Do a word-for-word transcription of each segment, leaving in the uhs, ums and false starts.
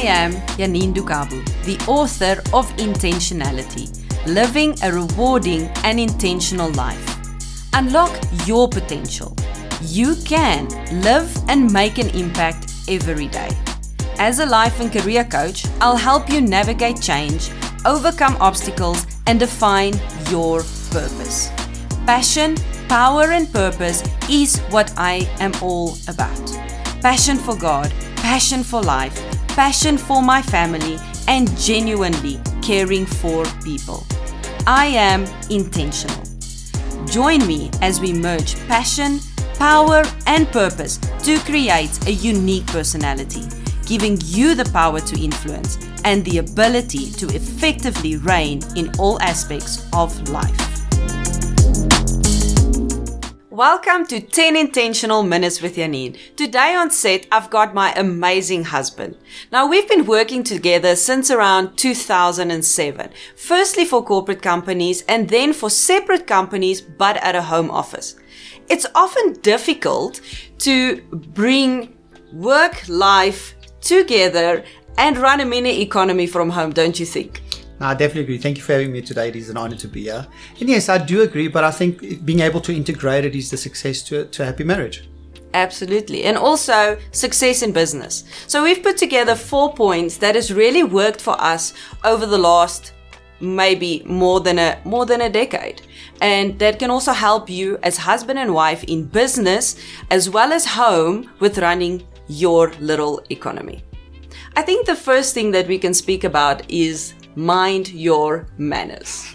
I am Janine Dukabu, the author of Intentionality, Living a Rewarding and Intentional Life. Unlock your potential. You can live and make an impact every day. As a life and career coach, I'll help you navigate change, overcome obstacles, and define your purpose. Passion, power, and purpose is what I am all about. Passion for God, passion for life, passion for my family, and genuinely caring for people. I am intentional. Join me as we merge passion, power, and purpose to create a unique personality, giving you the power to influence and the ability to effectively reign in all aspects of life. Welcome to ten Intentional Minutes with Janine. Today on set, I've got my amazing husband. Now, we've been working together since around two thousand seven, firstly for corporate companies and then for separate companies, but at a home office. It's often difficult to bring work life together and run a mini economy from home, don't you think? No, I definitely agree. Thank you for having me today. It is an honor to be here. And yes, I do agree, but I think being able to integrate it is the success to, to a happy marriage. Absolutely. And also success in business. So we've put together four points that has really worked for us over the last maybe more than a more than a decade. And that can also help you as husband and wife in business as well as home with running your little economy. I think the first thing that we can speak about is mind your manners.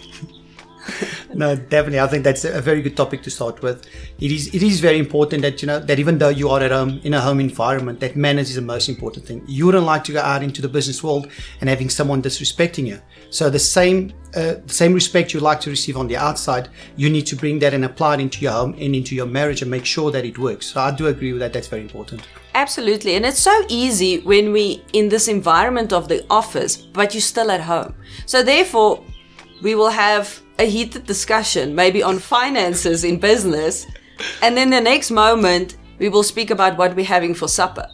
No, definitely. I think that's a very good topic to start with. It is it is very important that, you know, that even though you are at home, in a home environment, that manners is the most important thing. You don't like to go out into the business world and having someone disrespecting you. So the same uh, the same respect you like to receive on the outside, you need to bring that and apply it into your home and into your marriage and make sure that it works. So I do agree with that. That's very important. Absolutely. And it's so easy when we're in this environment of the office, but you're still at home. So therefore, we will have a heated discussion, maybe on finances in business, and then the next moment we will speak about what we're having for supper.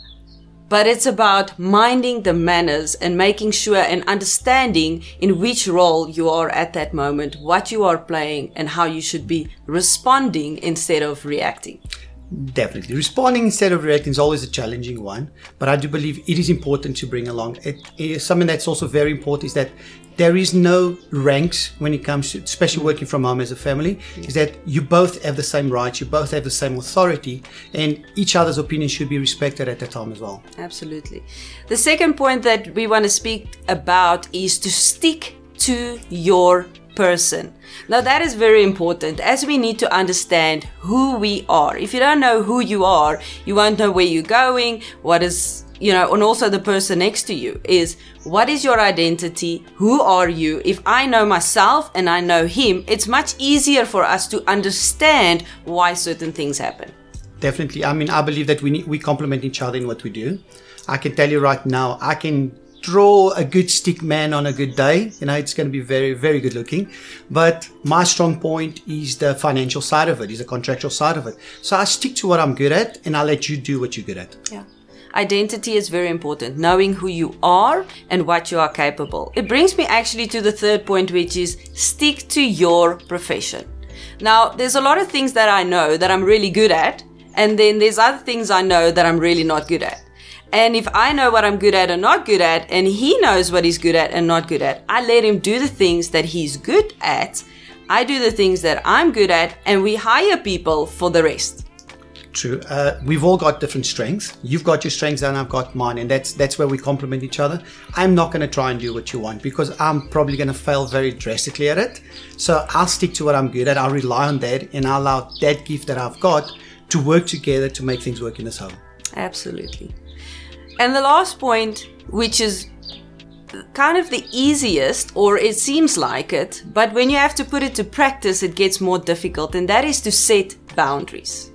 But it's about minding the manners and making sure and understanding in which role you are at that moment, what you are playing, and how you should be responding instead of reacting. Definitely. Responding instead of reacting is always a challenging one, but I do believe it is important to bring along. It is something that's also very important is that there is no ranks when it comes to, especially working from home as a family, is that you both have the same rights, you both have the same authority, and each other's opinion should be respected at that time as well. Absolutely. The second point that we want to speak about is to stick to your person. Now that is very important as we need to understand who we are. If you don't know who you are, you won't know where you're going, what is, you know, and also the person next to you is, what is your identity? Who are you? If I know myself and I know him, it's much easier for us to understand why certain things happen. Definitely. I mean, I believe that we need, we complement each other in what we do. I can tell you right now, I can draw a good stick man on a good day, you know, it's going to be very, very good looking. But my strong point is the financial side of it, is the contractual side of it. So I stick to what I'm good at and I let you do what you're good at. Yeah. Identity is very important, knowing who you are and what you are capable. It brings me actually to the third point, which is stick to your profession. Now, there's a lot of things that I know that I'm really good at, and then there's other things I know that I'm really not good at. And if I know what I'm good at and not good at, and he knows what he's good at and not good at, I let him do the things that he's good at. I do the things that I'm good at, and we hire people for the rest. True. Uh, we've all got different strengths. You've got your strengths and I've got mine. And that's that's where we complement each other. I'm not going to try and do what you want because I'm probably going to fail very drastically at it. So I'll stick to what I'm good at. I'll rely on that and I'll allow that gift that I've got to work together to make things work in this home. Absolutely. And the last point, which is kind of the easiest, or it seems like it, but when you have to put it to practice, it gets more difficult. And that is to set boundaries.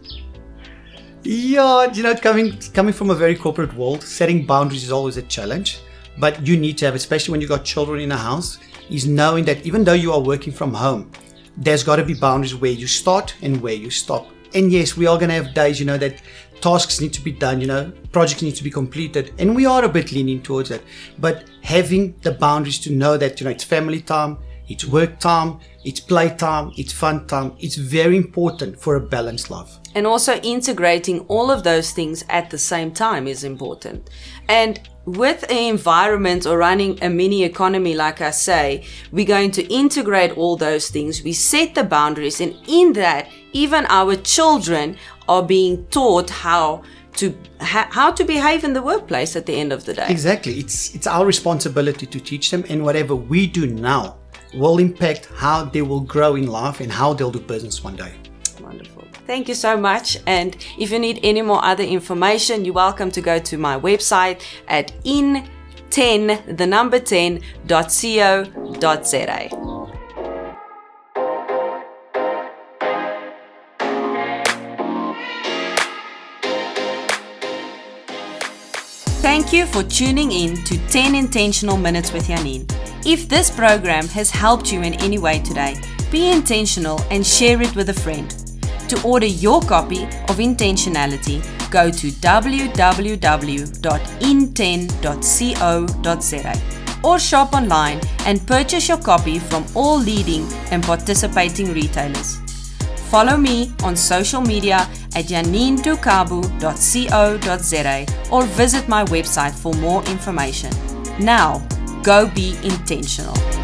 Yeah, you know, coming coming from a very corporate world, setting boundaries is always a challenge. But you need to have, especially when you've got children in a house, is knowing that even though you are working from home, there's got to be boundaries where you start and where you stop. And yes, we are going to have days, you know, that tasks need to be done, you know, projects need to be completed, and we are a bit leaning towards that. But having the boundaries to know that, you know, it's family time, it's work time, it's play time, it's fun time, it's very important for a balanced life. And also integrating all of those things at the same time is important. And with an environment or running a mini economy, like I say, we're going to integrate all those things. We set the boundaries, and in that, even our children are being taught how to ha- how to behave in the workplace at the end of the day. Exactly. It's it's our responsibility to teach them, and whatever we do now will impact how they will grow in life and how they'll do business one day. Wonderful. Thank you so much. And if you need any more other information, you're welcome to go to my website at in ten, the number ten dot co dot za. Thank you for tuning in to ten Intentional Minutes with Janine. If this program has helped you in any way today, be intentional and share it with a friend. To order your copy of Intentionality, go to w w w dot in ten dot co dot za or shop online and purchase your copy from all leading and participating retailers. Follow me on social media at janine dukabu dot co dot za or visit my website for more information. Now, go be intentional.